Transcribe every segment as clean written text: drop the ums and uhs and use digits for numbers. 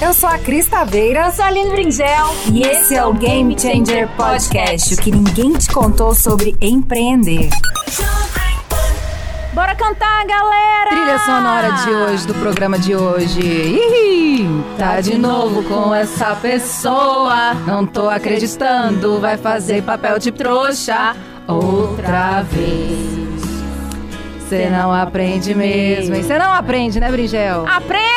Eu sou a Crista Taveira. Eu sou a Aline Brinzel. E esse é o Game Changer Podcast, o que ninguém te contou sobre empreender. Bora cantar, galera! Trilha sonora de hoje, do programa de hoje. Tá de novo com essa pessoa, não tô acreditando, vai fazer papel de trouxa outra vez. Você não aprende mesmo, hein? Você não aprende, né, Brinzel? Aprendo!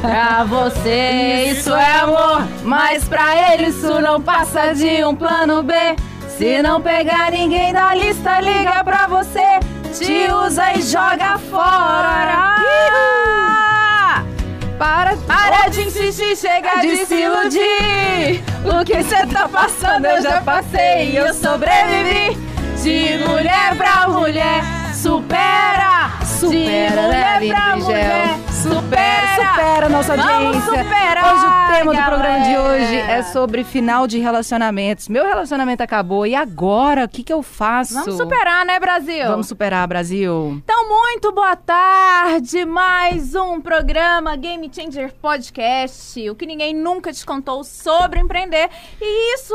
Pra você isso é amor, mas pra ele isso não passa de um plano B. Se não pegar ninguém da lista, liga pra você, te usa e joga fora. Para de insistir, chega de se iludir. O que você tá passando eu já passei e eu sobrevivi. De mulher pra mulher, supera, né, Brinzel? Supera a nossa audiência. Vamos superar, hoje o tema do programa de hoje é sobre final de relacionamentos. Meu relacionamento acabou e agora, o que eu faço? Vamos superar, né, Brasil? Vamos superar, Brasil. Então, muito boa tarde, mais um programa Game Changer Podcast, o que ninguém nunca te contou sobre empreender. E isso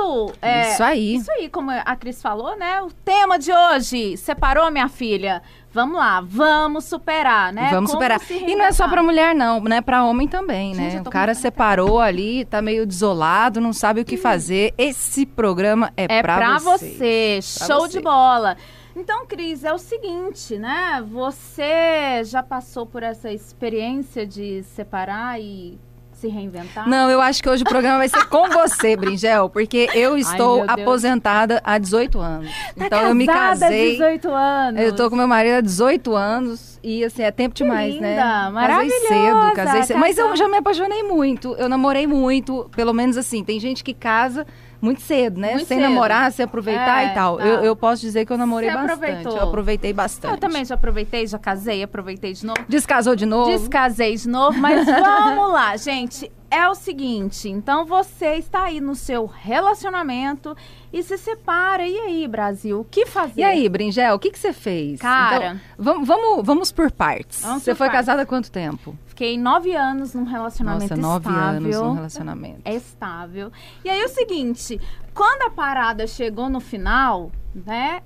aí, como a Cris falou, né, o tema de hoje, separou, minha filha? Vamos lá, vamos superar, né? Vamos superar. E não é só pra mulher, não, né? Pra homem também, gente, né? O cara separou ali, tá meio desolado, não sabe o que fazer. Esse programa é pra você. Show de bola. Então, Cris, é o seguinte, né? Você já passou por essa experiência de separar e se reinventar? Não, eu acho que hoje o programa vai ser com você, Brinzel, porque eu estou aposentada há 18 anos. Tá, então eu me casei. 18 anos. Eu tô com meu marido há 18 anos e assim, é tempo demais, linda, né? Maravilhosa. Casei cedo. Mas eu já me apaixonei muito, eu namorei muito, pelo menos assim, tem gente que casa muito cedo, né? Namorar, sem aproveitar e tal. Tá. Eu posso dizer que eu namorei bastante. Eu aproveitei bastante. Eu também já aproveitei, já casei, aproveitei de novo. Descasou de novo. Descasei de novo, mas vamos lá, gente. É o seguinte, então você está aí no seu relacionamento e se separa. E aí, Brasil, o que fazer? E aí, Brinzel, o que você fez? Cara... Então, vamos por partes. Você foi casada há quanto tempo? Fiquei 9 anos num relacionamento estável. 9 anos num relacionamento. É estável. E aí, é o seguinte, quando a parada chegou no final, né?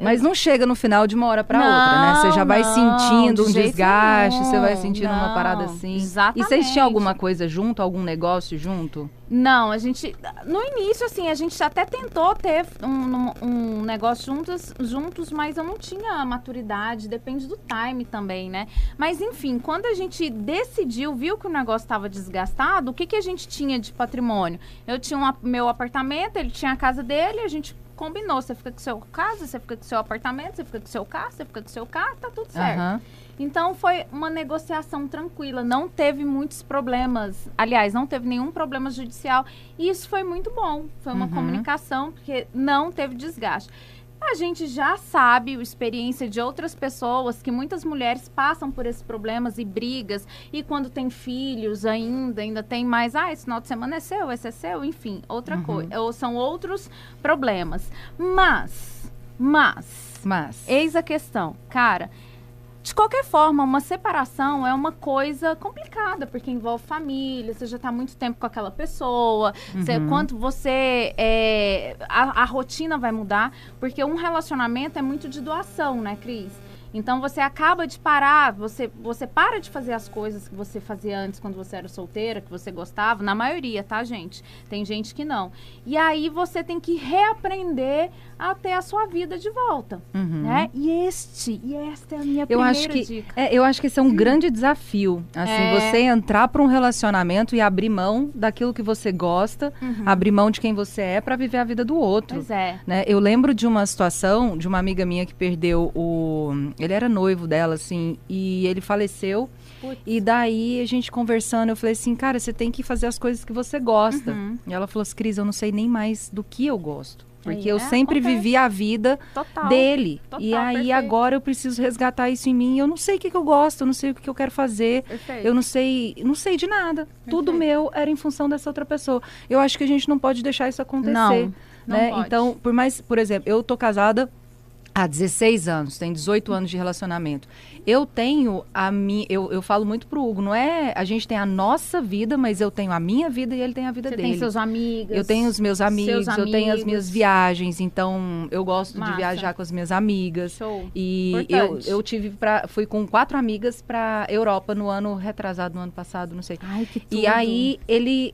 Mas não chega no final de uma hora pra outra, né? Você já vai sentindo um desgaste, você vai sentindo uma parada assim. Exatamente. E vocês tinham alguma coisa junto, algum negócio junto? Não, a gente... No início, assim, a gente até tentou ter um negócio juntos, mas eu não tinha a maturidade, depende do time também, né? Mas, enfim, quando a gente decidiu, viu que o negócio estava desgastado, o que a gente tinha de patrimônio? Eu tinha meu apartamento, ele tinha a casa dele, a gente... combinou, você fica com seu casa, você fica com seu apartamento, você fica com seu carro, tá tudo certo. Uhum. Então, foi uma negociação tranquila, não teve muitos problemas, aliás, não teve nenhum problema judicial, e isso foi muito bom, foi uma comunicação, porque não teve desgaste. A gente já sabe a experiência de outras pessoas, que muitas mulheres passam por esses problemas e brigas, e quando tem filhos ainda tem mais, esse final de semana é seu, esse é seu, enfim, outra coisa, ou são outros problemas. Mas, eis a questão, cara, de qualquer forma, uma separação é uma coisa complicada, porque envolve família, você já está muito tempo com aquela pessoa, a rotina vai mudar, porque um relacionamento é muito de doação, né, Cris? Então, você acaba de parar, você para de fazer as coisas que você fazia antes quando você era solteira, que você gostava, na maioria, tá, gente? Tem gente que não. E aí, você tem que reaprender a ter a sua vida de volta, né? E esta é a minha primeira dica. Eu acho que esse é um grande desafio, assim, você entrar para um relacionamento e abrir mão daquilo que você gosta, abrir mão de quem você é para viver a vida do outro. Pois é. Né? Eu lembro de uma situação, de uma amiga minha que perdeu ele era noivo dela, assim, e ele faleceu. Putz. E daí a gente conversando, eu falei assim, cara, você tem que fazer as coisas que você gosta. E ela falou assim, Cris, eu não sei nem mais do que eu gosto. Porque eu sempre vivi a vida dele. E aí agora eu preciso resgatar isso em mim. Eu não sei o que eu gosto, eu não sei o que eu quero fazer. Perfeito. Eu não sei de nada. Perfeito. Tudo meu era em função dessa outra pessoa. Eu acho que a gente não pode deixar isso acontecer. Não, né? Não pode. Então, por exemplo, eu tô casada Há 16 anos, tem 18 anos de relacionamento. Eu tenho a minha... Eu falo muito pro Hugo, não é... A gente tem a nossa vida, mas eu tenho a minha vida e ele tem a vida dele. Você tem seus amigos. Eu tenho os meus amigos, eu tenho as minhas viagens. Então, eu gosto de viajar com as minhas amigas. Show. E eu tive fui com 4 amigas pra Europa no ano retrasado, no ano passado, não sei. Ai, que tudo. E aí,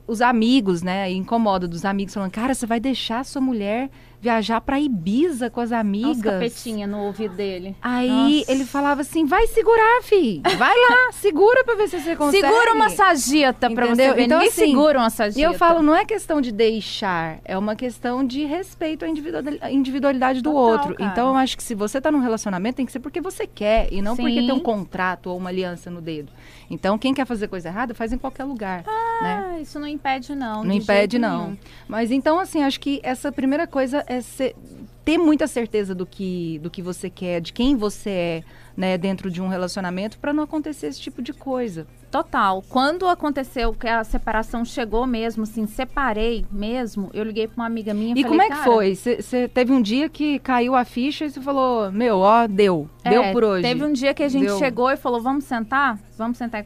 os amigos, né? Incomoda dos amigos, falando, cara, você vai deixar a sua mulher... viajar pra Ibiza com as amigas. Nossa, capetinha no ouvido dele. Aí ele falava assim, vai segurar, fi. Vai lá, segura pra ver se você consegue. Segura uma sarjeta, entendeu? Pra você ver. Então, assim, segura uma sarjeta. E eu falo, não é questão de deixar. É uma questão de respeito à individualidade do outro. Cara. Então, eu acho que se você tá num relacionamento, tem que ser porque você quer. E não porque tem um contrato ou uma aliança no dedo. Então, quem quer fazer coisa errada, faz em qualquer lugar. Né? Isso não impede, não. Não impede, não. Nenhum. Mas, então, assim, acho que essa primeira coisa... é ter muita certeza do que você quer, de quem você é, né, dentro de um relacionamento, para não acontecer esse tipo de coisa. Total. Quando aconteceu que a separação chegou mesmo, assim, separei mesmo, eu liguei para uma amiga minha e falei, como é que foi? Você teve um dia que caiu a ficha e você falou, meu, ó, deu por hoje. Teve um dia que a gente chegou e falou, vamos sentar e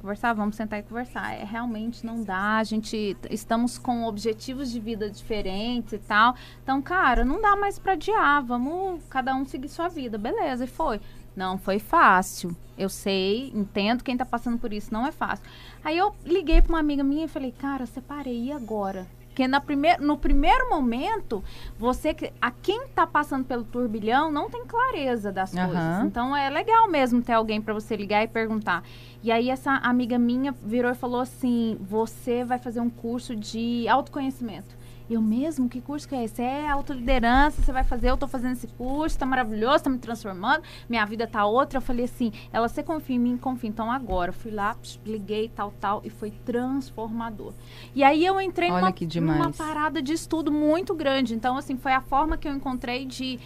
conversar. É, realmente não dá, a gente estamos com objetivos de vida diferentes e tal. Então, cara, não dá mais para adiar, vamos cada um seguir sua vida, beleza, e foi. Não foi fácil, eu sei, entendo quem tá passando por isso, não é fácil. Aí eu liguei pra uma amiga minha e falei, cara, separei, e agora? Porque no primeiro momento, quem tá passando pelo turbilhão não tem clareza das coisas. Então é legal mesmo ter alguém pra você ligar e perguntar. E aí essa amiga minha virou e falou assim, você vai fazer um curso de autoconhecimento. Eu mesmo? Que curso que é esse? É autoliderança, você vai fazer, eu tô fazendo esse curso, tá maravilhoso, tá me transformando, minha vida tá outra. Eu falei assim, ela, você confia em mim, confia, então agora. Eu fui lá, liguei, tal, e foi transformador. E aí eu entrei numa parada de estudo muito grande. Então, assim, foi a forma que eu encontrei de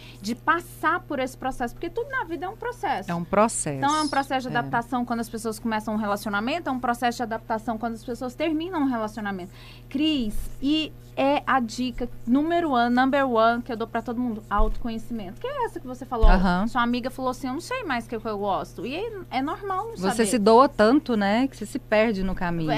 passar por esse processo, porque tudo na vida é um processo. É um processo. Então, é um processo de adaptação quando as pessoas começam um relacionamento, é um processo de adaptação quando as pessoas terminam um relacionamento. Cris, e é a dica number one, que eu dou pra todo mundo, autoconhecimento. Que é essa que você falou. Sua amiga falou assim, eu não sei mais o que eu gosto. E é normal não saber. Você se doa tanto, né? Que você se perde no caminho.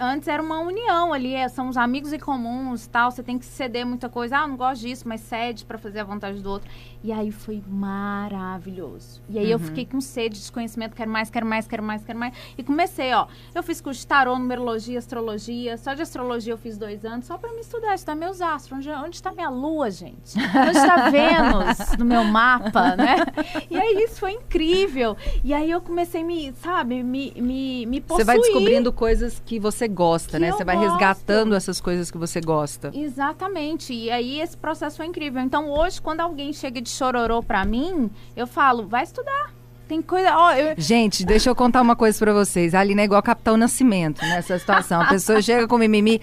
Antes era uma união ali, são os amigos em comuns e tal. Você tem que ceder muita coisa. Ah, não gosto disso, mas cede pra fazer a vontade do outro. E aí foi maravilhoso. E aí eu fiquei com sede de conhecimento. Quero mais. E comecei, eu fiz curso de tarô, numerologia, astrologia. Só de astrologia eu fiz 2 anos, só pra me estudar, estudar meus astros. Onde está minha lua, gente? Onde está Vênus no meu mapa, né? E aí isso foi incrível. E aí eu comecei a me possuir. Você vai descobrindo coisas que você gosta, né? Você vai resgatando essas coisas que você gosta. Exatamente. E aí esse processo foi incrível. Então hoje, quando alguém chega de chororô pra mim, eu falo, vai estudar. Tem coisa... Gente, deixa eu contar uma coisa pra vocês. A Aline é igual Capitão Nascimento nessa situação. A pessoa chega com mimimi...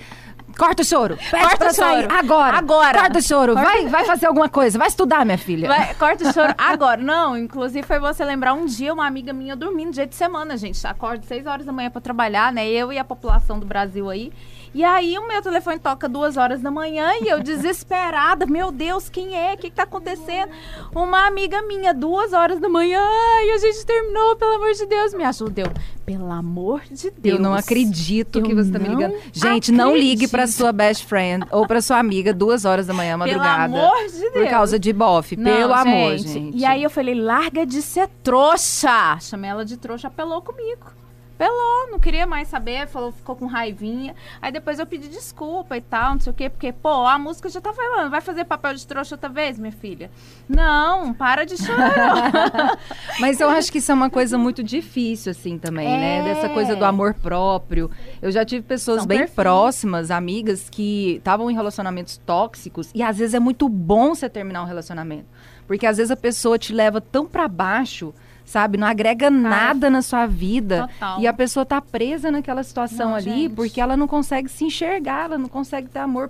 Corta o choro, corta o choro, agora, corta o choro, vai fazer alguma coisa, vai estudar, minha filha. Corta o choro agora, não, inclusive foi você lembrar um dia uma amiga minha dormindo dia de semana, gente, acorda 6 horas da manhã pra trabalhar, né, eu e a população do Brasil aí. E aí o meu telefone toca 2 horas da manhã e eu desesperada, meu Deus, quem é? O que tá acontecendo? Uma amiga minha, 2 horas da manhã, e a gente terminou, pelo amor de Deus, me ajudou. Pelo amor de Deus. Eu não acredito que você tá me ligando. Gente, não ligue pra sua best friend ou pra sua amiga 2 horas da manhã, madrugada. Pelo amor de Deus. Por causa de bofe, pelo amor, gente. E aí eu falei, larga de ser trouxa. Chamei ela de trouxa, apelou comigo. Pelou, não queria mais saber, falou, ficou com raivinha. Aí depois eu pedi desculpa e tal, não sei o quê, porque, a música já tá falando, vai fazer papel de trouxa outra vez, minha filha? Não, para de chorar. Mas eu acho que isso é uma coisa muito difícil, assim, também, né? Dessa coisa do amor próprio. Eu já tive pessoas próximas, amigas, que estavam em relacionamentos tóxicos. E às vezes é muito bom você terminar um relacionamento. Porque às vezes a pessoa te leva tão pra baixo... sabe? Não agrega nada na sua vida. Total. E a pessoa tá presa naquela situação porque ela não consegue se enxergar, ela não consegue ter amor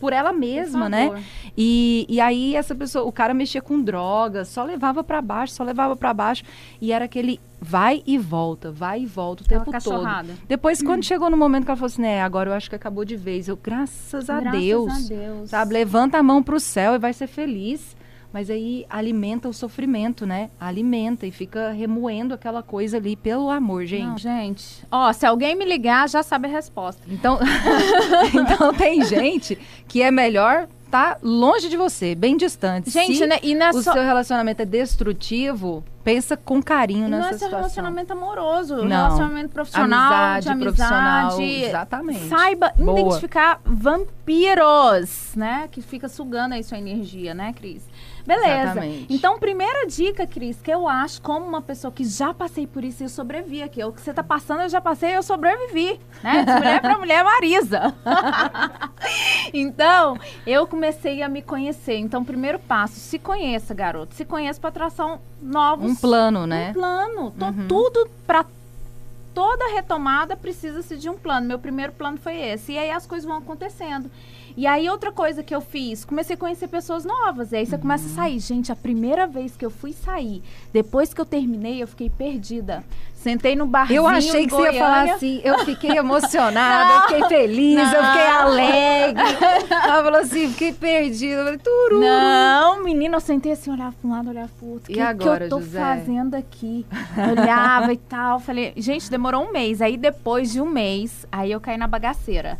por ela mesma, né? E aí essa pessoa, o cara mexia com droga, só levava pra baixo. E era aquele vai e volta o tempo todo. Depois, quando chegou no momento que ela falou assim, né, agora eu acho que acabou de vez. Eu, graças a Deus. Sabe? Levanta a mão pro céu e vai ser feliz. mas aí alimenta o sofrimento, né? Alimenta e fica remoendo aquela coisa ali, pelo amor, gente. Não, gente. Ó, se alguém me ligar, já sabe a resposta. Então, então tem gente que é melhor tá longe de você, bem distante. Gente, se, né? E nessa... o seu relacionamento é destrutivo, pensa com carinho nessa situação. Não é relacionamento amoroso, não. Relacionamento profissional, amizade. Exatamente. Saiba identificar vampiros, né? Que fica sugando aí sua energia, né, Cris? Beleza. Exatamente. Então, primeira dica, Cris, que eu acho, como uma pessoa que já passei por isso e eu sobrevivi aqui. O que você tá passando, eu já passei e eu sobrevivi, né? De mulher pra mulher, Marisa. Então, eu comecei a me conhecer. Então, primeiro passo, se conheça, garoto. Se conheça pra traçar novos... Um plano, né? Um plano. Tudo pra... Toda retomada precisa-se de um plano. Meu primeiro plano foi esse. E aí as coisas vão acontecendo. E aí outra coisa que eu fiz, comecei a conhecer pessoas novas. E aí você começa a sair. Gente, a primeira vez que eu fui sair, depois que eu terminei, eu fiquei perdida. Sentei no barzinho. Eu achei que você ia falar assim. Eu fiquei emocionada, eu fiquei feliz, eu fiquei alegre. Ela falou assim, fiquei perdida. Eu falei, tururu. Não, menina, eu sentei assim, olhava para um lado, olhava para o outro. E agora, José? O que eu tô fazendo aqui? Olhava e tal. Falei, gente, demorou um mês. Aí depois de um mês, aí eu caí na bagaceira.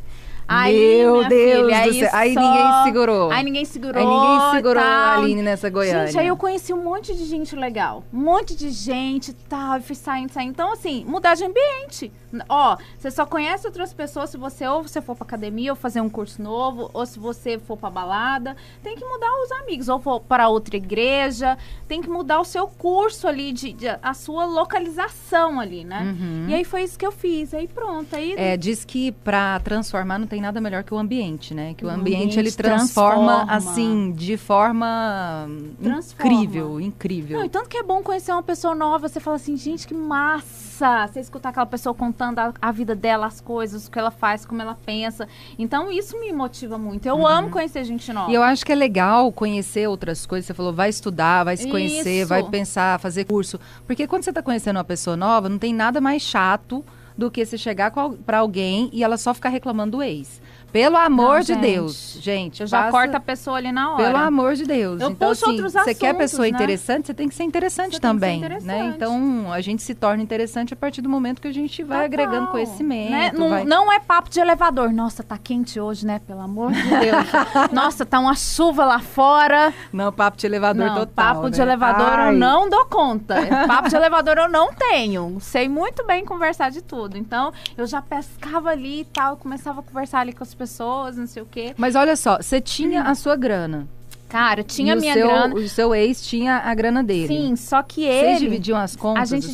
Aí, meu Deus filha, do céu, aí ninguém segurou. A Aline nessa Goiânia. Gente, aí eu conheci um monte de gente legal. Um monte de gente e tal, eu fui saindo. Então, assim, mudar de ambiente. Ó, você só conhece outras pessoas se você ou você for pra academia, ou fazer um curso novo, ou se você for pra balada. Tem que mudar os amigos, ou for para outra igreja. Tem que mudar o seu curso ali, a sua localização ali, né? Uhum. E aí foi isso que eu fiz, aí pronto. Aí... É, diz que pra transformar não tem nada melhor que o ambiente, né? Que o ambiente ele transforma, assim, de forma incrível. Não, e tanto que é bom conhecer uma pessoa nova, você fala assim, gente, que massa! Você escutar aquela pessoa contando a vida dela, as coisas, o que ela faz, como ela pensa. Então, isso me motiva muito. Eu amo conhecer gente nova. E eu acho que é legal conhecer outras coisas. Você falou, vai estudar, vai se conhecer, vai pensar, fazer curso. Porque quando você tá conhecendo uma pessoa nova, não tem nada mais chato do que se chegar pra alguém e ela só ficar reclamando do ex. Pelo amor de Deus, gente. Eu já corto a pessoa ali na hora. Pelo amor de Deus. Eu puxo outros assuntos, você quer pessoa interessante, você tem que ser interessante também, né? Então, a gente se torna interessante a partir do momento que a gente vai agregando conhecimento. Né? Não, não é papo de elevador. Nossa, tá quente hoje, né? Pelo amor de Deus. Nossa, tá uma chuva lá fora. Não, papo de elevador total. Papo de elevador eu não dou conta. Papo de elevador eu não tenho. Sei muito bem conversar de tudo. Então, eu já pescava ali e tal, começava a conversar ali com as pessoas, não sei o quê. Mas olha só, você tinha a sua grana. Cara, tinha a minha grana. O seu ex tinha a grana dele. Sim, só que ele... Vocês dividiam as contas? A gente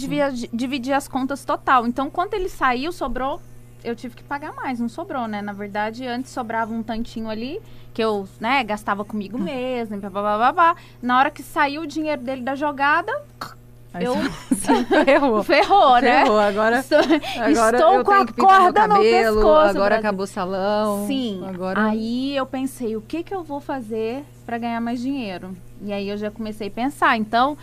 dividia as contas total. Então, quando ele saiu, sobrou... Eu tive que pagar mais, não sobrou, né? Na verdade, antes sobrava um tantinho ali, que eu, né, gastava comigo mesma, blá, blá, blá, blá. Na hora que saiu o dinheiro dele da jogada... Eu ferrou, né? Ferrou, agora estou com a corda no pescoço. Agora acabou o salão. Sim, agora... aí eu pensei, o que eu vou fazer para ganhar mais dinheiro? E aí eu já comecei a pensar, então...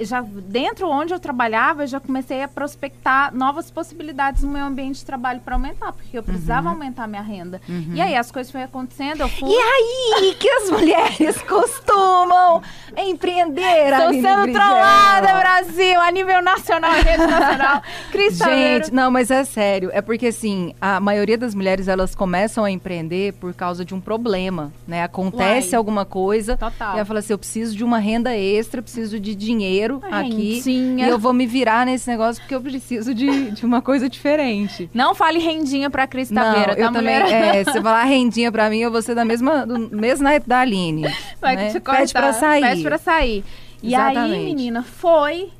já dentro onde eu trabalhava, eu já comecei a prospectar novas possibilidades no meu ambiente de trabalho para aumentar, porque eu precisava aumentar a minha renda. E aí as coisas foram acontecendo, eu fui... E aí que as mulheres costumam empreender, a Aline Brinzel. Estou sendo trollada, Brasil, a nível nacional e internacional. Gente, não, mas é sério, é porque assim, a maioria das mulheres, elas começam a empreender por causa de um problema, né? Acontece alguma coisa, e ela fala assim, eu preciso de uma renda extra, preciso de dinheiro aqui, e eu vou me virar nesse negócio porque eu preciso de uma coisa diferente. Não fale rendinha pra Crista Taveira, tá, eu mulher? Também, se falar rendinha pra mim, eu vou ser da mesma da Aline. Vai, né? Pede pra sair. E aí, menina,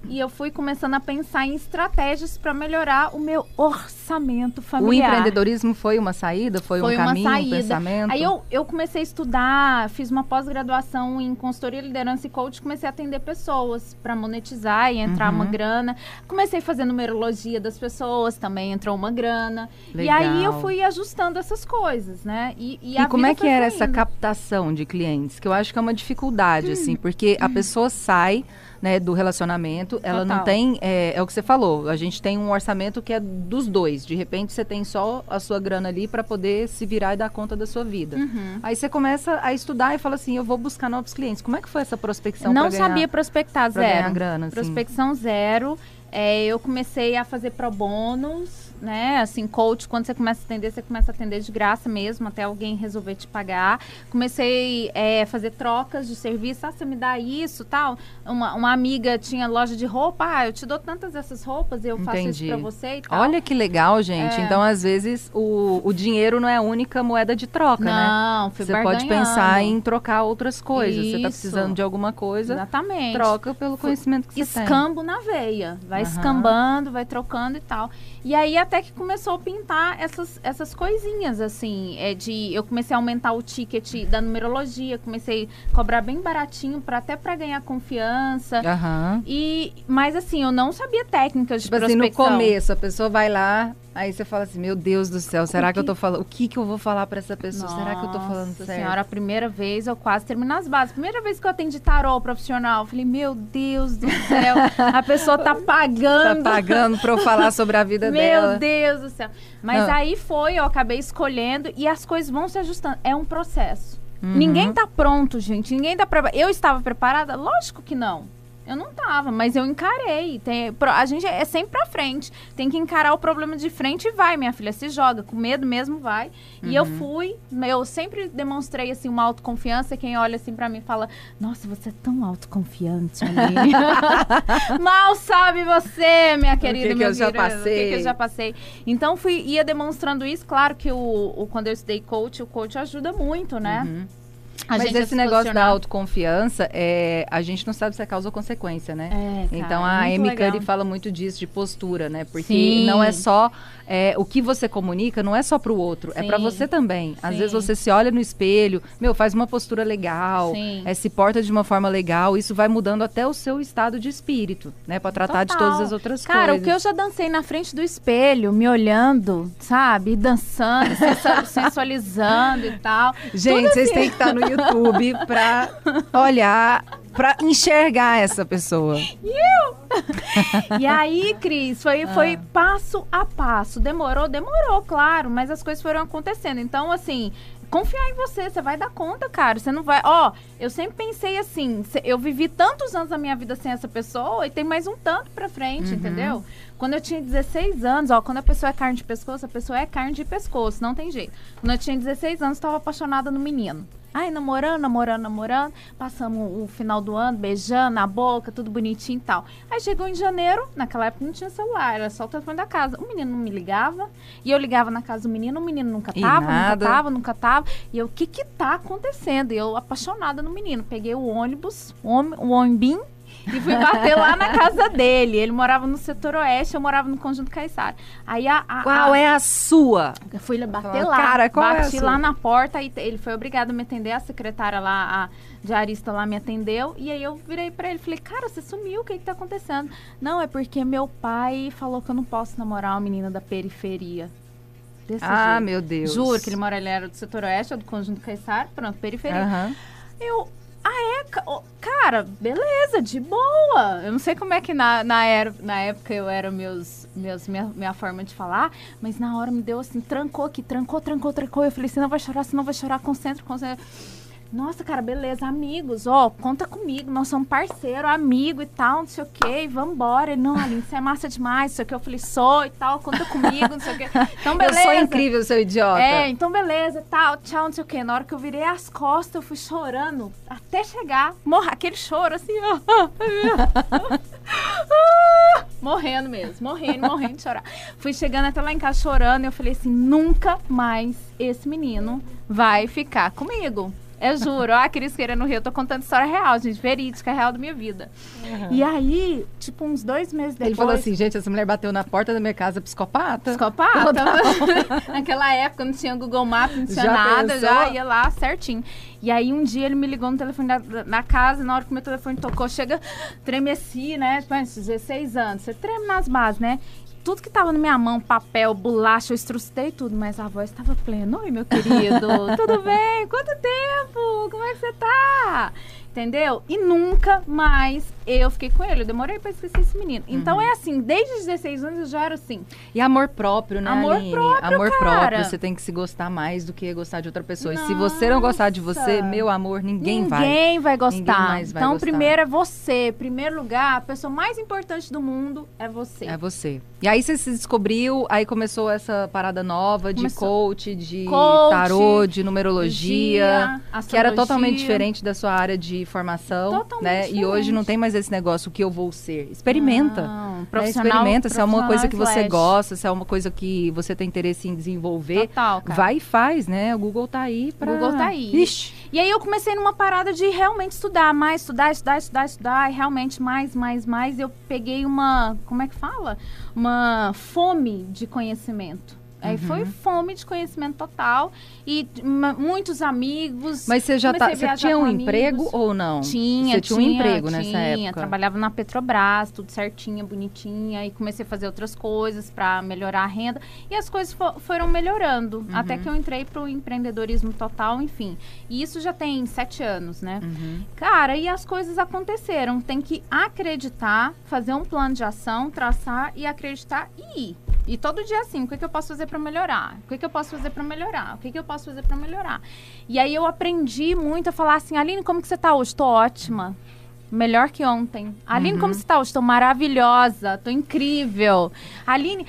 e eu fui começando a pensar em estratégias para melhorar o meu orçamento familiar. O empreendedorismo foi uma saída? Foi um caminho, um pensamento? Aí eu comecei a estudar, fiz uma pós-graduação em consultoria, liderança e coach, comecei a atender pessoas para monetizar e entrar uma grana. Comecei a fazer numerologia das pessoas, também entrou uma grana. Legal. E aí eu fui ajustando essas coisas, né? E como é que era essa captação de clientes? Que eu acho que é uma dificuldade, assim, porque a pessoa sai né, do relacionamento. Ela Total. Não tem... É o que você falou. A gente tem um orçamento que é dos dois. De repente, você tem só a sua grana ali para poder se virar e dar conta da sua vida. Uhum. Aí você começa a estudar e fala assim, eu vou buscar novos clientes. Como é que foi essa prospecção? Não sabia prospectar, zero. Grana, assim. Prospecção zero. Eu comecei a fazer pro bônus, né? Assim, coach, quando você começa a atender de graça mesmo, até alguém resolver te pagar. Comecei a fazer trocas de serviço. Ah, você me dá isso, tal. Uma amiga tinha loja de roupa. Ah, eu te dou tantas dessas roupas, eu faço Entendi. Isso pra você e tal. Olha que legal, gente. Então, às vezes, o dinheiro não é a única moeda de troca, não, né? Não, fui barganhando. Você pode pensar em trocar outras coisas. Isso. Você tá precisando de alguma coisa. Exatamente. Troca pelo conhecimento que você tem. Escambo na veia. Vai escambando, vai trocando e tal. E aí, até que começou a pintar essas coisinhas, assim, eu comecei a aumentar o ticket da numerologia, comecei a cobrar bem baratinho, até pra ganhar confiança. Uhum. Mas assim, eu não sabia técnicas de prospecção. Assim, no começo, a pessoa vai lá, aí você fala assim, meu Deus do céu, será que eu tô falando? O que que eu vou falar pra essa pessoa? Nossa, será que eu tô falando sério? Senhora, a primeira vez eu quase terminei as bases. Primeira vez que eu atendi tarô profissional, eu falei, meu Deus do céu, a pessoa tá pagando. Tá pagando pra eu falar sobre a vida dela. Meu Deus do céu. Mas aí eu acabei escolhendo e as coisas vão se ajustando. É um processo. Uhum. Ninguém tá pronto, gente. Eu estava preparada? Lógico que não. Eu não tava, mas eu encarei. A gente é sempre pra frente. Tem que encarar o problema de frente e vai, minha filha. Se joga, com medo mesmo, vai. Uhum. E eu fui. Eu sempre demonstrei, assim, uma autoconfiança. Quem olha, assim, pra mim fala, nossa, você é tão autoconfiante, Aline. Mal sabe você, minha querida, meu querido. O que eu já passei. Então, ia demonstrando isso. Claro que quando eu estudei coach, o coach ajuda muito, né? Uhum. Mas esse negócio da autoconfiança, a gente não sabe se é causa ou consequência, né? Então, a Amy Curry fala muito disso, de postura, né? Porque não é só... o que você comunica não é só pro outro, é pra você também. Sim. Às vezes você se olha no espelho, faz uma postura legal, se porta de uma forma legal, isso vai mudando até o seu estado de espírito, né? Pra tratar de todas as outras coisas. Cara, o que eu já dancei na frente do espelho, me olhando, sabe? Dançando, sensualizando e tal. Gente, vocês têm que estar no YouTube pra olhar... Pra enxergar essa pessoa. E aí, Cris, foi passo a passo. Demorou, claro. Mas as coisas foram acontecendo. Então, assim... Confiar em você, você vai dar conta, cara. Você não vai... eu sempre pensei assim, eu vivi tantos anos da minha vida sem essa pessoa e tem mais um tanto pra frente, entendeu? Quando eu tinha 16 anos, quando a pessoa é carne de pescoço, a pessoa é carne de pescoço, não tem jeito. Quando eu tinha 16 anos, tava apaixonada no menino. Aí, namorando. Passamos o final do ano, beijando na boca, tudo bonitinho e tal. Aí, chegou em janeiro, naquela época não tinha celular, era só o telefone da casa. O menino não me ligava, e eu ligava na casa do menino, o menino nunca tava. E eu, o que tá acontecendo? E eu, apaixonada no menino, peguei o ônibus, o ônibinho, e fui bater lá na casa dele. Ele morava no setor oeste, eu morava no Conjunto Caiçara. Aí qual é a sua? Eu fui bater lá. Cara, qual é a sua? Bati lá na porta e ele foi obrigado a me atender. A secretária lá, a diarista lá me atendeu. E aí eu virei pra ele e falei, cara, você sumiu, o que tá acontecendo? Não, é porque meu pai falou que eu não posso namorar uma menina da periferia. Jeito. Meu Deus. Juro que ele era do setor oeste, do Conjunto Caiçara, pronto, periferia. Uhum. Cara, beleza, de boa. Eu não sei como é que na época eu era minha forma de falar, mas na hora me deu assim, trancou. Eu falei, você não vai chorar, concentra. Nossa, cara, beleza, amigos, conta comigo, nós somos parceiro, amigo e tal, não sei o quê, vambora. Ele, não, Aline, você é massa demais, não sei o quê. Eu falei, sou e tal, conta comigo, não sei o quê. Então, beleza. Eu sou incrível, seu idiota. Então, beleza, tal, tchau, não sei o quê. Na hora que eu virei as costas, eu fui chorando até chegar, aquele choro assim, morrendo de chorar. Fui chegando até lá em casa chorando, eu falei assim, nunca mais esse menino vai ficar comigo. Eu juro, Cris Queira no Rio, eu tô contando história real, gente, verídica, real da minha vida. Uhum. E aí, uns 2 meses depois... Ele falou assim, gente, essa mulher bateu na porta da minha casa, psicopata. Naquela época não tinha Google Maps, não tinha nada, já ia lá certinho. E aí, um dia ele me ligou no telefone da casa, na hora que meu telefone tocou, tremeci, né, 16 anos, você treme nas bases, né? tudo que estava na minha mão, papel, bolacha, eu estrucidei tudo, mas a voz estava plena. Oi, meu querido, tudo bem? Quanto tempo? Como é que você tá? Entendeu? E nunca mais eu fiquei com ele. Eu demorei pra esquecer esse menino. Então é assim, desde os 16 anos eu já era assim. E amor próprio, né, amor Aline? Próprio, amor próprio. Você tem que se gostar mais do que gostar de outra pessoa. Nossa. E se você não gostar de você, meu amor, ninguém vai gostar. Ninguém mais vai gostar. Primeiro é você. Primeiro lugar, a pessoa mais importante do mundo é você. É você. E aí você se descobriu, aí começou essa parada nova de coach, tarô, de numerologia, que era totalmente diferente da sua área de formação, né? Diferente. E hoje não tem mais esse negócio, o que eu vou ser. Experimenta. Não, profissional, né? Experimenta, se é uma coisa que você gosta, se é uma coisa que você tem interesse em desenvolver. Total, cara. Vai e faz, né? O Google tá aí pra... Google tá aí. Ixi. E aí eu comecei numa parada de realmente estudar mais, estudar, e realmente mais. Eu peguei uma, como é que fala? Uma fome de conhecimento. Aí foi fome de conhecimento total e muitos amigos. Mas você já tinha um emprego ou não? Você tinha um emprego nessa época? Trabalhava na Petrobras, tudo certinha, bonitinha. E comecei a fazer outras coisas para melhorar a renda. E as coisas foram melhorando. Até que eu entrei pro empreendedorismo total, enfim. E isso já tem 7 anos, né? Cara, e as coisas aconteceram. Tem que acreditar, fazer um plano de ação, traçar e acreditar e ir. E todo dia assim, o que eu posso fazer para melhorar? O que eu posso fazer para melhorar? O que eu posso fazer para melhorar? E aí eu aprendi muito a falar assim, Aline, como que você tá hoje? Tô ótima. Melhor que ontem. Aline, como você tá hoje? Tô maravilhosa, tô incrível. Aline,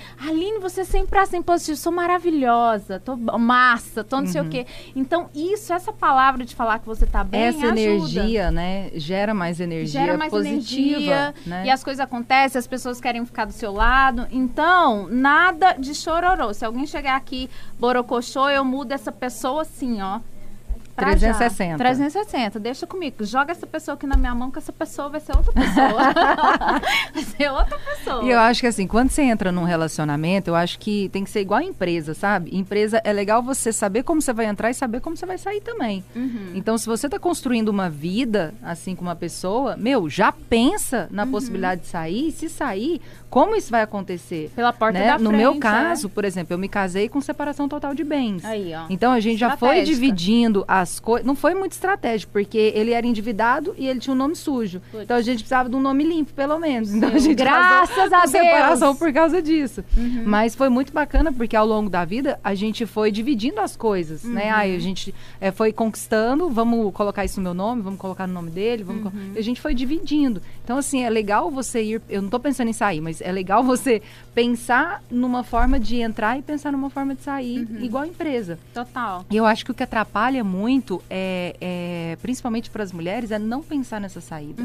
você sempre assim positivo, sou maravilhosa, tô massa, tô não sei o quê. Então, essa palavra de falar que você tá bem, essa ajuda. Energia, né? Gera mais energia positiva. Né? E as coisas acontecem, as pessoas querem ficar do seu lado. Então, nada de chororô. Se alguém chegar aqui, borocochô, eu mudo essa pessoa assim, ó. 360, deixa comigo, joga essa pessoa aqui na minha mão, que essa pessoa vai ser outra pessoa. E eu acho que assim, quando você entra num relacionamento, eu acho que tem que ser igual a empresa, sabe? Empresa é legal você saber como você vai entrar e saber como você vai sair também. Então, se você tá construindo uma vida, assim, com uma pessoa, meu, já pensa na possibilidade de sair, e se sair, como isso vai acontecer? Pela porta da frente. No meu caso, por exemplo, eu me casei com separação total de bens. Aí, ó. Então, a gente já foi dividindo as coisas, não foi muito estratégico, porque ele era endividado e ele tinha um nome sujo. Putz. Então a gente precisava de um nome limpo, pelo menos. Então, a gente graças a Deus! Separação por causa disso. Mas foi muito bacana, porque ao longo da vida a gente foi dividindo as coisas, né? Aí a gente foi conquistando, vamos colocar isso no meu nome, vamos colocar no nome dele, a gente foi dividindo. Então, assim, é legal você ir, eu não tô pensando em sair, mas é legal você pensar numa forma de entrar e pensar numa forma de sair, igual a empresa. Total. E eu acho que o que atrapalha muito principalmente para as mulheres, é não pensar nessa saída,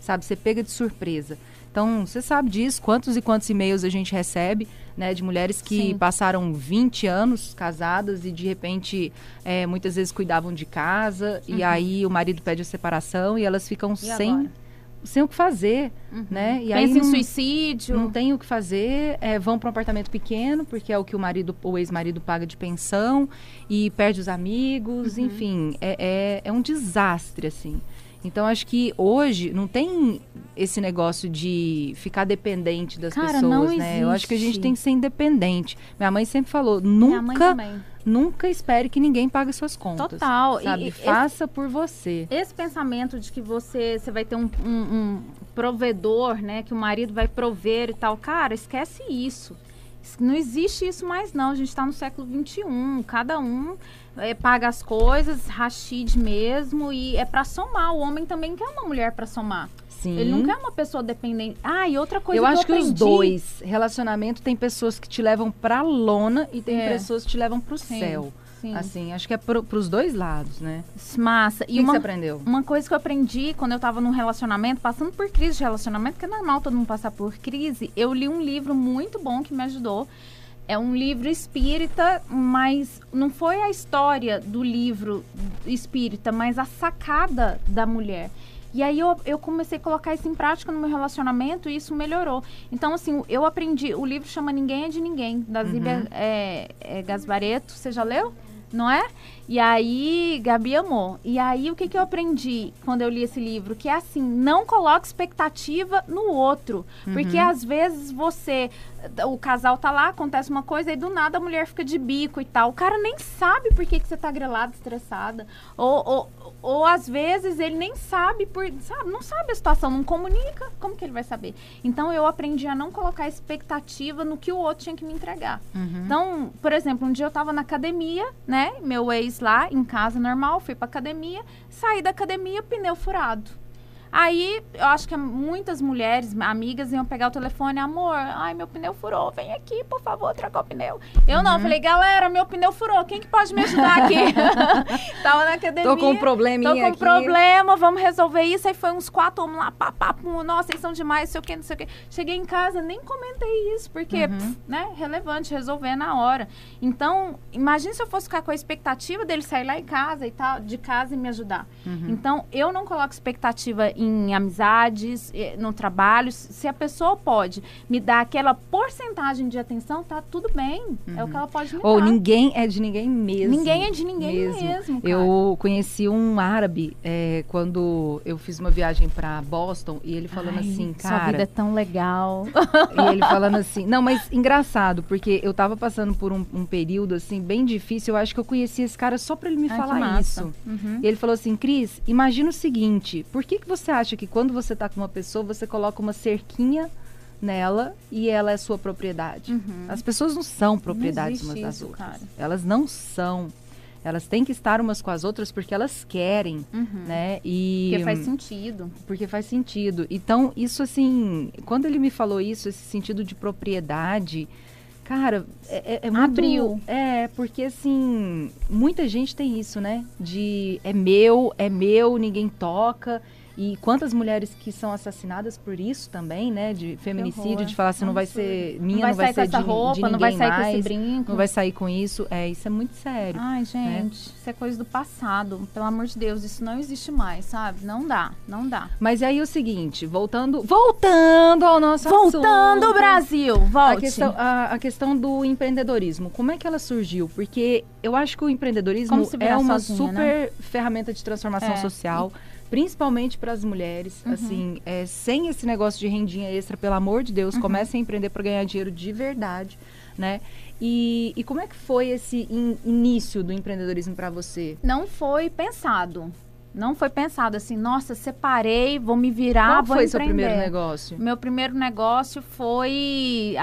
sabe? Você pega de surpresa. Então, você sabe disso, quantos e quantos e-mails a gente recebe, né, de mulheres que passaram 20 anos casadas e, de repente, muitas vezes cuidavam de casa, e aí o marido pede a separação e elas ficam sem o que fazer, né? E pensa em suicídio. Não tem o que fazer, vão para um apartamento pequeno, porque é o que o ex-marido paga de pensão, e perde os amigos, enfim, é um desastre, assim. Então, acho que hoje não tem esse negócio de ficar dependente das pessoas, não existe. Né? Eu acho que a gente tem que ser independente. Minha mãe sempre falou, nunca espere que ninguém pague suas contas. Total. Sabe? E faça por você. Esse pensamento de que você vai ter um provedor, né? Que o marido vai prover e tal. Cara, esquece isso. Não existe isso mais, não. A gente está no século XXI. Cada um paga as coisas, rachide mesmo. E é para somar. O homem também quer uma mulher para somar. Sim. Ele não quer uma pessoa dependente. Ah, e outra coisa que eu acho que os dois. Relacionamento tem pessoas que te levam pra lona e tem pessoas que te levam pro céu. Sim. Assim, acho que é pros dois lados, né? Massa. E o que você aprendeu? Uma coisa que eu aprendi quando eu tava num relacionamento, passando por crise de relacionamento, que é normal todo mundo passar por crise, eu li um livro muito bom que me ajudou. É um livro espírita, mas não foi a história do livro espírita, mas a sacada da mulher. E aí eu comecei a colocar isso em prática no meu relacionamento e isso melhorou. Então, assim, eu aprendi. O livro chama Ninguém é de Ninguém, da Zíbia Gasparetto. Você já leu? Não é? E aí, Gabi amou. E aí, o que eu aprendi quando eu li esse livro? Que é assim, não coloque expectativa no outro. Porque, às vezes, você o casal tá lá, acontece uma coisa, aí do nada a mulher fica de bico e tal. O cara nem sabe por que você tá grilada, estressada. Ou às vezes ele nem sabe, não sabe a situação, não comunica. Como que ele vai saber? Então eu aprendi a não colocar expectativa no que o outro tinha que me entregar. Uhum. Então, por exemplo, um dia eu tava na academia, né? Meu ex lá, em casa, normal, fui pra academia, saí da academia, pneu furado. Aí, eu acho que muitas mulheres, amigas, iam pegar o telefone, amor, ai, meu pneu furou, vem aqui, por favor, trocar o pneu. Eu não, falei, galera, meu pneu furou, quem que pode me ajudar aqui? Tava na academia. Tô com um probleminha aqui. Tô com um problema, vamos resolver isso. Aí foi uns 4 homens lá, papapum, nossa, eles são demais, não sei o que, não sei o que. Cheguei em casa, nem comentei isso, porque, né, relevante, resolver na hora. Então, imagina se eu fosse ficar com a expectativa dele sair lá em casa e tal, de casa e me ajudar. Uhum. Então, eu não coloco expectativa em amizades, no trabalho. Se a pessoa pode me dar aquela porcentagem de atenção, tá tudo bem. Uhum. É o que ela pode me dar. Ninguém é de ninguém mesmo. Ninguém é de ninguém mesmo, cara. Eu conheci um árabe quando eu fiz uma viagem pra Boston e ele falando assim, cara... Sua vida é tão legal. E ele falando assim... Não, mas engraçado, porque eu tava passando por um período, assim, bem difícil. Eu acho que eu conheci esse cara só pra ele me falar isso. Uhum. E ele falou assim, Cris, imagina o seguinte, por que você acha que quando você tá com uma pessoa, você coloca uma cerquinha nela e ela é sua propriedade? Uhum. As pessoas não são propriedades umas das outras. Cara. Elas não são. Elas têm que estar umas com as outras porque elas querem, né? Porque faz sentido. Porque faz sentido. Então, isso assim, quando ele me falou isso, esse sentido de propriedade, cara, é muito... Abriu. É, porque assim, muita gente tem isso, né? De é meu, ninguém toca... E quantas mulheres que são assassinadas por isso também, né? De feminicídio, de falar assim, não vai ser minha, não vai ser de ninguém mais. Não vai sair com essa roupa, não vai sair com esse brinco. Não vai sair com isso. É, isso é muito sério. Ai, gente, isso é coisa do passado. Pelo amor de Deus, isso não existe mais, sabe? Não dá, não dá. Mas aí é o seguinte, voltando ao nosso assunto. Voltando ao Brasil, volte. A questão do empreendedorismo, como é que ela surgiu? Porque eu acho que o empreendedorismo é uma super ferramenta de transformação social. Principalmente para as mulheres, assim, sem esse negócio de rendinha extra, pelo amor de Deus, comecem a empreender para ganhar dinheiro de verdade, né? E como é que foi esse início do empreendedorismo para você? Não foi pensado assim, nossa, separei, vou me virar, vou empreender. Qual foi seu primeiro negócio? Meu primeiro negócio foi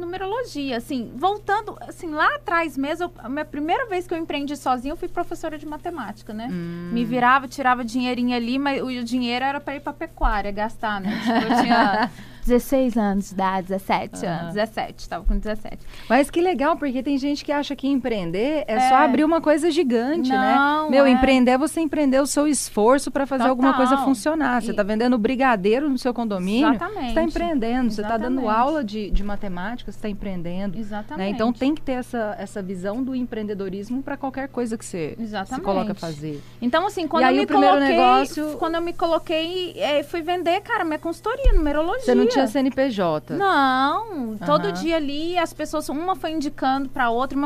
numerologia, assim, voltando, assim, lá atrás mesmo, a minha primeira vez que eu empreendi sozinha, eu fui professora de matemática, né? Me virava, tirava dinheirinho ali, mas o dinheiro era para ir para pecuária, gastar, né? Tipo, eu tinha... 16 anos de idade, 17 anos, 17, tava com 17. Mas que legal, porque tem gente que acha que empreender é só abrir uma coisa gigante, né? Empreender é você empreender o seu esforço para fazer alguma coisa funcionar. Você tá vendendo brigadeiro no seu condomínio, você tá empreendendo. Você tá dando aula de matemática, você tá empreendendo. Exatamente. Né? Então tem que ter essa visão do empreendedorismo para qualquer coisa que você se coloca a fazer. Então assim, quando eu me coloquei, fui vender, cara, minha consultoria, numerologia. Você não tinha CNPJ? Não, todo dia ali as pessoas, uma foi indicando para outra,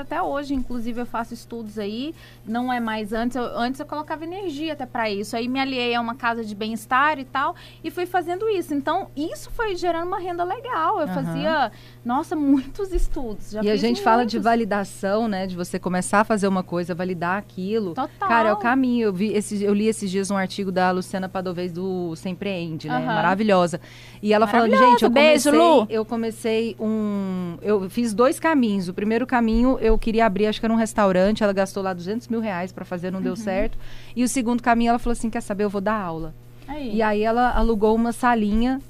até hoje, inclusive eu faço estudos aí, não é mais antes, antes eu colocava energia até para isso, aí me aliei a uma casa de bem-estar e tal, e fui fazendo isso, então isso foi gerando uma renda legal, eu fazia, nossa, muitos estudos, já fiz muitos. E a gente fala de validação, né, de você começar a fazer uma coisa, validar aquilo. Total. Cara, é o caminho, eu li esses dias um artigo da Luciana Padovês do Sempreende, né, maravilhosa. E ela falando, gente, eu fiz 2 caminhos. O primeiro caminho, eu queria abrir, acho que era um restaurante. Ela gastou lá R$200 mil pra fazer, não deu certo. E o segundo caminho, ela falou assim, quer saber, eu vou dar aula. Aí. E aí ela alugou uma salinha,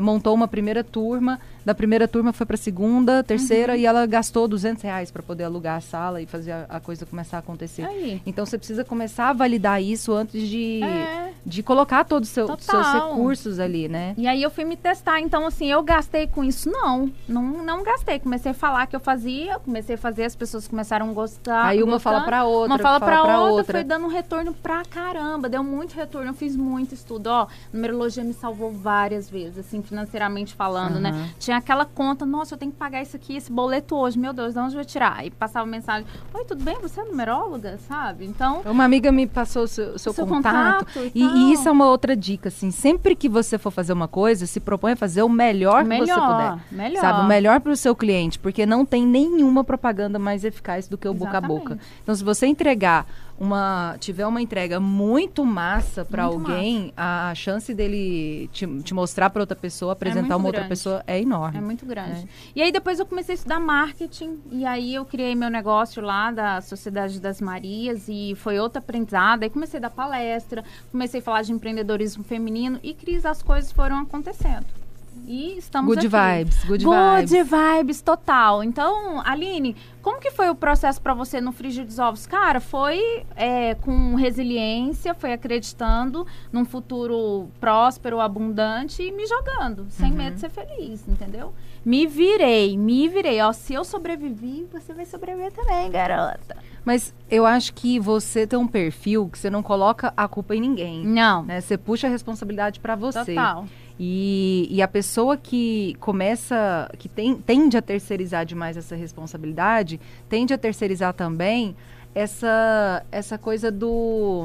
montou uma primeira turma. Da primeira turma foi pra segunda, terceira, e ela gastou R$200 pra poder alugar a sala e fazer a coisa começar a acontecer. Aí. Então você precisa começar a validar isso antes de colocar todos os seus recursos ali, né? E aí eu fui me testar, então assim, eu gastei com isso? Não gastei. Comecei a falar que eu fazia, as pessoas começaram a gostar. Aí uma fala pra outra, uma fala pra outra. Foi dando um retorno pra caramba, deu muito retorno, eu fiz muito estudo, numerologia me salvou várias vezes. meses, assim, financeiramente falando, uhum. né? Tinha aquela conta, nossa, eu tenho que pagar isso aqui, esse boleto hoje, meu Deus, de onde eu vou tirar? E passava mensagem, oi, tudo bem? Você é numeróloga, sabe? Então... Uma amiga me passou o seu contato e isso é uma outra dica, assim, sempre que você for fazer uma coisa, se propõe a fazer o melhor que você puder. Melhor. Sabe, o melhor para o seu cliente, porque não tem nenhuma propaganda mais eficaz do que o boca a boca. Então, se você entregar tiver uma entrega muito massa para alguém, a chance dele te mostrar para outra pessoa, apresentar uma outra pessoa é enorme. É muito grande. É. E aí depois eu comecei a estudar marketing e aí eu criei meu negócio lá da Sociedade das Marias e foi outra aprendizada. Aí comecei a dar palestra, comecei a falar de empreendedorismo feminino e, Cris, as coisas foram acontecendo. E estamos aqui. Good vibes, total. Então, Aline, como que foi o processo para você no Frigir dos Ovos? Cara, foi com resiliência, foi acreditando num futuro próspero, abundante e me jogando, sem medo de ser feliz, entendeu? Me virei. Ó, se eu sobrevivi, você vai sobreviver também, garota. Mas eu acho que você tem um perfil que você não coloca a culpa em ninguém. Não. Né? Você puxa a responsabilidade para você. Total. E a pessoa que começa, que tende a terceirizar demais essa responsabilidade, tende a terceirizar também essa coisa do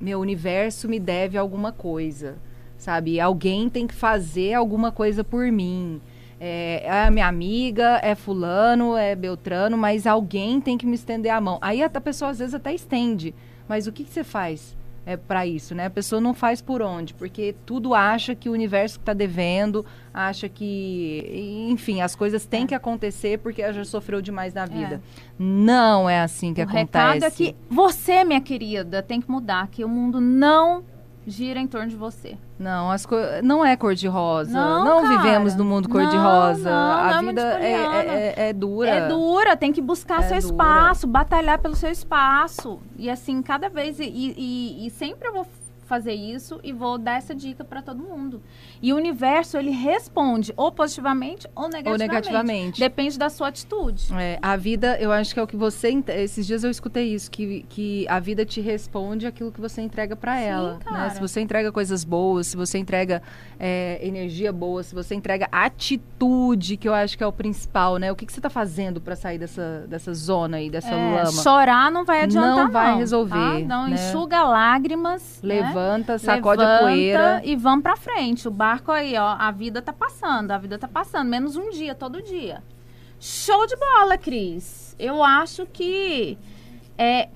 meu universo me deve alguma coisa, sabe? Alguém tem que fazer alguma coisa por mim. É a minha amiga, é fulano, é beltrano, mas alguém tem que me estender a mão. Aí a pessoa às vezes até estende, mas o que você faz? Para isso, né? A pessoa não faz por onde, porque tudo acha que o universo está devendo, acha que, enfim, as coisas têm que acontecer porque ela já sofreu demais na vida. Não é assim que acontece. O recado é que você, minha querida, tem que mudar, que o mundo não gira em torno de você. Não, não é cor-de-rosa. Não vivemos no mundo cor-de-rosa. A vida é dura. É dura, tem que buscar seu espaço, batalhar pelo seu espaço. E assim, cada vez... E sempre eu vou fazer isso e vou dar essa dica para todo mundo. E o universo, ele responde ou positivamente ou negativamente. Depende da sua atitude. A vida, eu acho que é o que você... Esses dias eu escutei isso, que a vida te responde aquilo que você entrega para ela. Né? Se você entrega coisas boas, se você entrega energia boa, se você entrega atitude, que eu acho que é o principal, né? O que você tá fazendo para sair dessa zona aí, dessa lama? Chorar não vai adiantar, não. Não vai resolver. Tá? Não, né? Enxuga lágrimas, Levanta, sacode a poeira. E vamos pra frente. O barco aí, ó, a vida tá passando. Menos um dia, todo dia. Show de bola, Cris. Eu acho que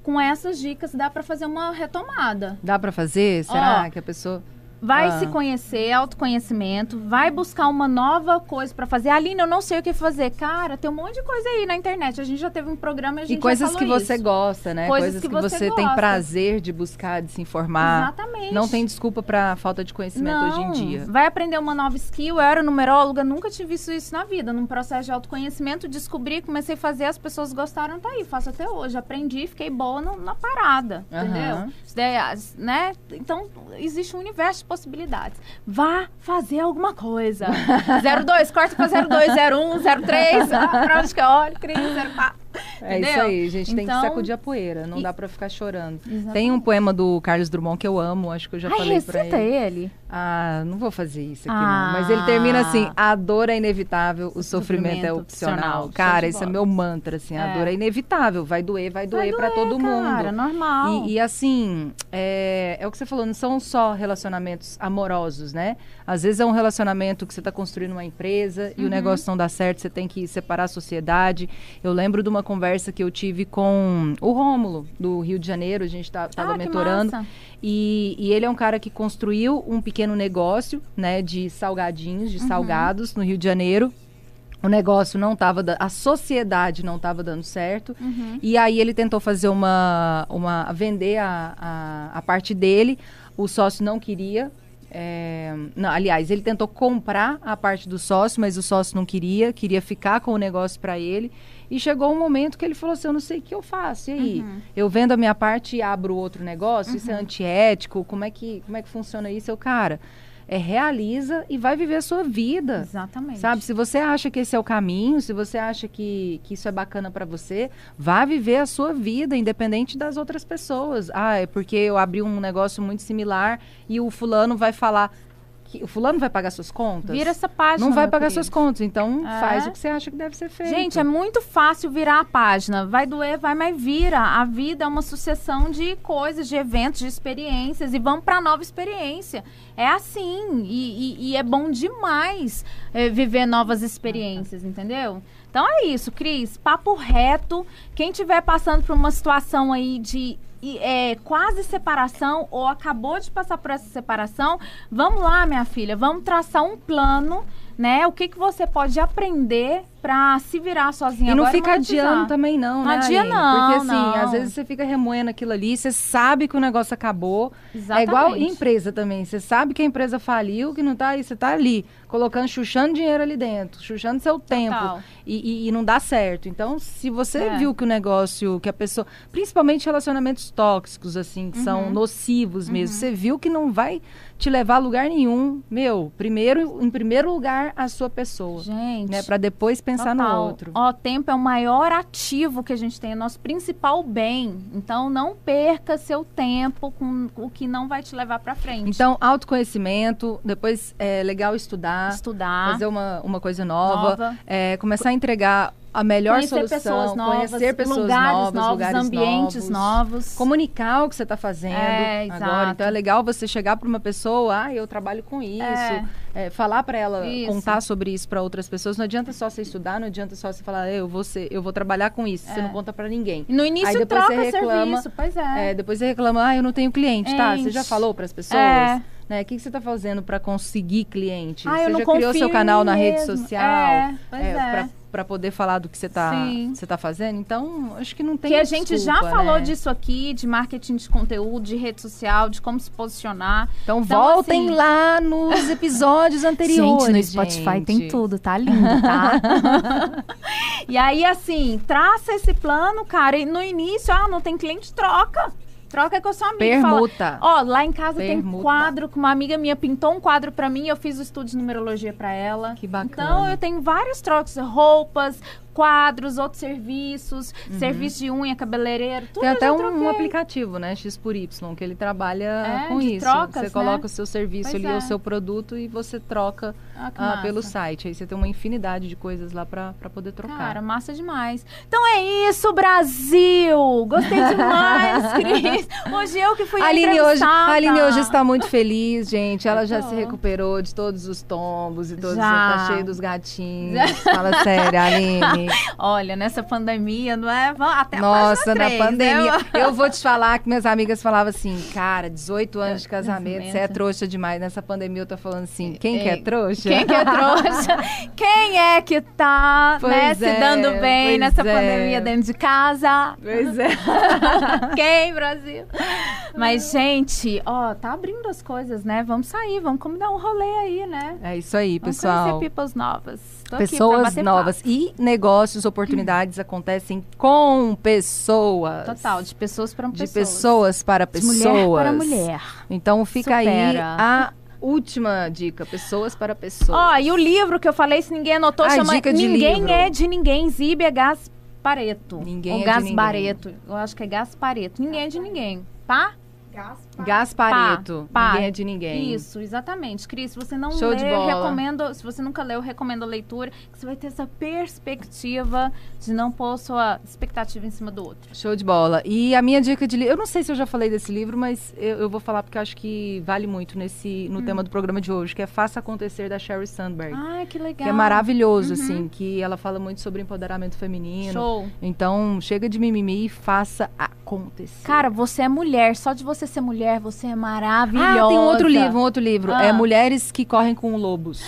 com essas dicas dá pra fazer uma retomada. Dá pra fazer? Será que a pessoa... Vai se conhecer, autoconhecimento, vai buscar uma nova coisa pra fazer. Aline, eu não sei o que fazer. Cara, tem um monte de coisa aí na internet. A gente já teve um programa e a gente falou isso. Você gosta, né? Coisas que você tem prazer de buscar, de se informar. Exatamente. Não tem desculpa pra falta de conhecimento hoje em dia. Vai aprender uma nova skill. Eu era numeróloga, nunca tive visto isso na vida. Num processo de autoconhecimento, descobri, comecei a fazer, as pessoas gostaram, tá aí. Faço até hoje. Aprendi, fiquei boa na parada, entendeu? Né? Então, existe um universo de possibilidades. Vá fazer alguma coisa. 02, corta pra 02, 01, 03, pra onde que eu olho, Cris, 04. Isso aí, gente. Então, tem que sacudir a poeira. Não dá pra ficar chorando. Exatamente. Tem um poema do Carlos Drummond que eu amo, acho que eu já falei pra ele. Recita ele. Ah, não vou fazer isso aqui não. Mas ele termina assim, a dor é inevitável, o sofrimento é opcional. Cara, esse é meu mantra, assim, a dor é inevitável, vai doer pra todo mundo. Cara, normal. E assim, é o que você falou, não são só relacionamentos amorosos, né? Às vezes é um relacionamento que você tá construindo uma empresa e o negócio não dá certo, você tem que separar a sociedade. Eu lembro de uma conversa que eu tive com o Rômulo, do Rio de Janeiro, a gente estava mentorando. E ele é um cara que construiu um pequeno negócio, né, de salgadinhos, de salgados, no Rio de Janeiro. O negócio não estava... A sociedade não estava dando certo. E aí ele tentou fazer vender a parte dele. O sócio não queria... aliás, ele tentou comprar a parte do sócio, mas o sócio não queria ficar com o negócio para ele. E chegou um momento que ele falou assim, eu não sei o que eu faço, e aí? Eu vendo a minha parte e abro outro negócio? Isso é antiético? Como é que funciona isso? Eu, cara, realiza e vai viver a sua vida. Exatamente. Sabe, se você acha que esse é o caminho, se você acha que isso é bacana pra você, vá viver a sua vida, independente das outras pessoas. Ah, é porque eu abri um negócio muito similar e o fulano vai falar... o fulano vai pagar suas contas? Vira essa página. Não vai pagar suas contas, então faz o que você acha que deve ser feito. Gente, é muito fácil virar a página. Vai doer, vai, mas vira. A vida é uma sucessão de coisas, de eventos, de experiências. E vamos para nova experiência. É assim. E é bom demais viver novas experiências, entendeu? Então é isso, Cris. Papo reto. Quem estiver passando por uma situação aí de... quase separação ou acabou de passar por essa separação, vamos lá, minha filha, vamos traçar um plano, né? O que que você pode aprender pra se virar sozinha agora? E não fica adiando também não, né? Não adia não. Porque assim, às vezes você fica remoendo aquilo ali, você sabe que o negócio acabou. Exatamente. É igual empresa também, você sabe que a empresa faliu, que não tá aí, você tá ali, colocando, chuchando dinheiro ali dentro, chuchando seu tempo. E não dá certo. Então, se você viu que o negócio, que a pessoa, principalmente relacionamentos tóxicos, assim, que são nocivos mesmo. Você viu que não vai te levar a lugar nenhum. Meu, em primeiro lugar, a sua pessoa. Gente. Né, pra depois pensar no outro. Ó, tempo é o maior ativo que a gente tem, é o nosso principal bem. Então, não perca seu tempo com o que não vai te levar pra frente. Então, autoconhecimento, depois é legal estudar. Fazer uma coisa nova. Começar a entregar... a melhor solução, conhecer pessoas novas, lugares novos, ambientes novos. Comunicar o que você está fazendo agora. Então, é legal você chegar para uma pessoa, eu trabalho com isso. Falar para ela, contar sobre isso para outras pessoas. Não adianta só você estudar, não adianta só você falar, eu vou trabalhar com isso. Você não conta para ninguém. No início, aí depois troca você reclama, serviço, depois você reclama, eu não tenho cliente, tá? Você já falou para as pessoas? Né? O que você está fazendo para conseguir cliente? Você já criou seu canal na rede social? Para poder falar do que você está fazendo. Então, acho que não tem desculpa, a gente já falou disso aqui, de marketing de conteúdo, de rede social, de como se posicionar. Então voltem assim... lá nos episódios anteriores. Gente, no Spotify tem tudo, tá lindo, tá? E aí, assim, traça esse plano, cara. E no início, não tem cliente, troca. Troca com a sua amiga. Permuta. Ó, lá em casa tem quadro, que uma amiga minha pintou um quadro pra mim, eu fiz o estudo de numerologia pra ela. Que bacana. Então, eu tenho vários trocos, roupas, quadros, outros serviços, serviço de unha, cabeleireiro, tudo. Tem até um aplicativo, né, X por Y, que ele trabalha com isso. Trocas, você coloca o seu serviço o seu produto e você troca pelo site. Aí você tem uma infinidade de coisas lá pra poder trocar. Cara, massa demais. Então é isso, Brasil! Gostei demais, Cris! Hoje eu que fui entrevistada. A Aline hoje está muito feliz, gente. Ela já se recuperou de todos os tombos e todos tá cheio dos gatinhos. Fala sério, Aline. Olha, nessa pandemia, não é? Até a página 3, na pandemia. Né? Eu vou te falar que minhas amigas falavam assim, cara, 18 anos de casamento, você é trouxa demais. Nessa pandemia eu tô falando assim, quem que é trouxa? Quem que é trouxa? Quem é que tá se dando bem nessa pandemia dentro de casa? Pois é. Quem, Brasil? Mas, gente, tá abrindo as coisas, né? Vamos sair, vamos combinar um rolê aí, né? É isso aí, pessoal. Vamos conhecer peoples novas. Pessoas novas. E negócios, oportunidades acontecem com pessoas. Total, de pessoas para pessoas. De pessoas para pessoas. De mulher para mulher. Então, fica aí a... última dica, pessoas para pessoas. E o livro que eu falei, se ninguém anotou, chama Ninguém é de Ninguém, Zíbia Gasparetto. Ninguém é Gasparetto. De ninguém. Eu acho que é Gasparetto. Ninguém é de ninguém. Pá? Gasparetto. Pá. Ninguém é de ninguém. Isso, exatamente. Cris, se você não leu, recomendo. Se você nunca leu, recomendo a leitura. Que você vai ter essa perspectiva de não pôr sua expectativa em cima do outro. Show de bola. E a minha dica de livro... eu não sei se eu já falei desse livro, mas eu vou falar porque eu acho que vale muito no tema do programa de hoje, que é Faça Acontecer, da Sheryl Sandberg. Ah, que legal. Que é maravilhoso, assim, que ela fala muito sobre empoderamento feminino. Show. Então, chega de mimimi e faça acontecer. Cara, você é mulher. Só de você ser mulher, você é maravilhosa. Tem um outro livro. É Mulheres que Correm com Lobos.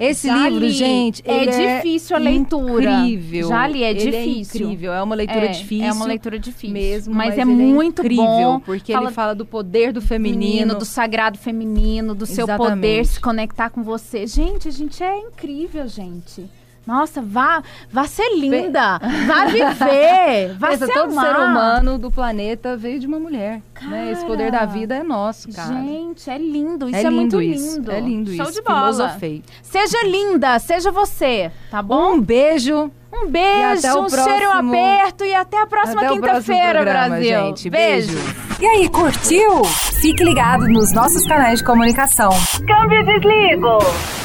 Esse livro, gente, é difícil a leitura. Incrível. Já li, é difícil. É incrível, é uma leitura difícil. É uma leitura difícil mesmo, mas é muito bom, porque ele fala do poder do feminino, do sagrado feminino, do seu poder se conectar com você. Gente, a gente é incrível, gente. Nossa, vá ser linda, vá viver, vá ser todo amar. Ser humano do planeta veio de uma mulher, né? Esse poder da vida é nosso, cara. Gente, é lindo, isso é lindo, muito lindo. É lindo. Show isso, de bola. Filosofei. Seja linda, seja você, tá bom? Um beijo, um cheiro aperto e até a próxima quinta-feira, Brasil. Gente, beijo. E aí, curtiu? Fique ligado nos nossos canais de comunicação. Câmbio e desligo!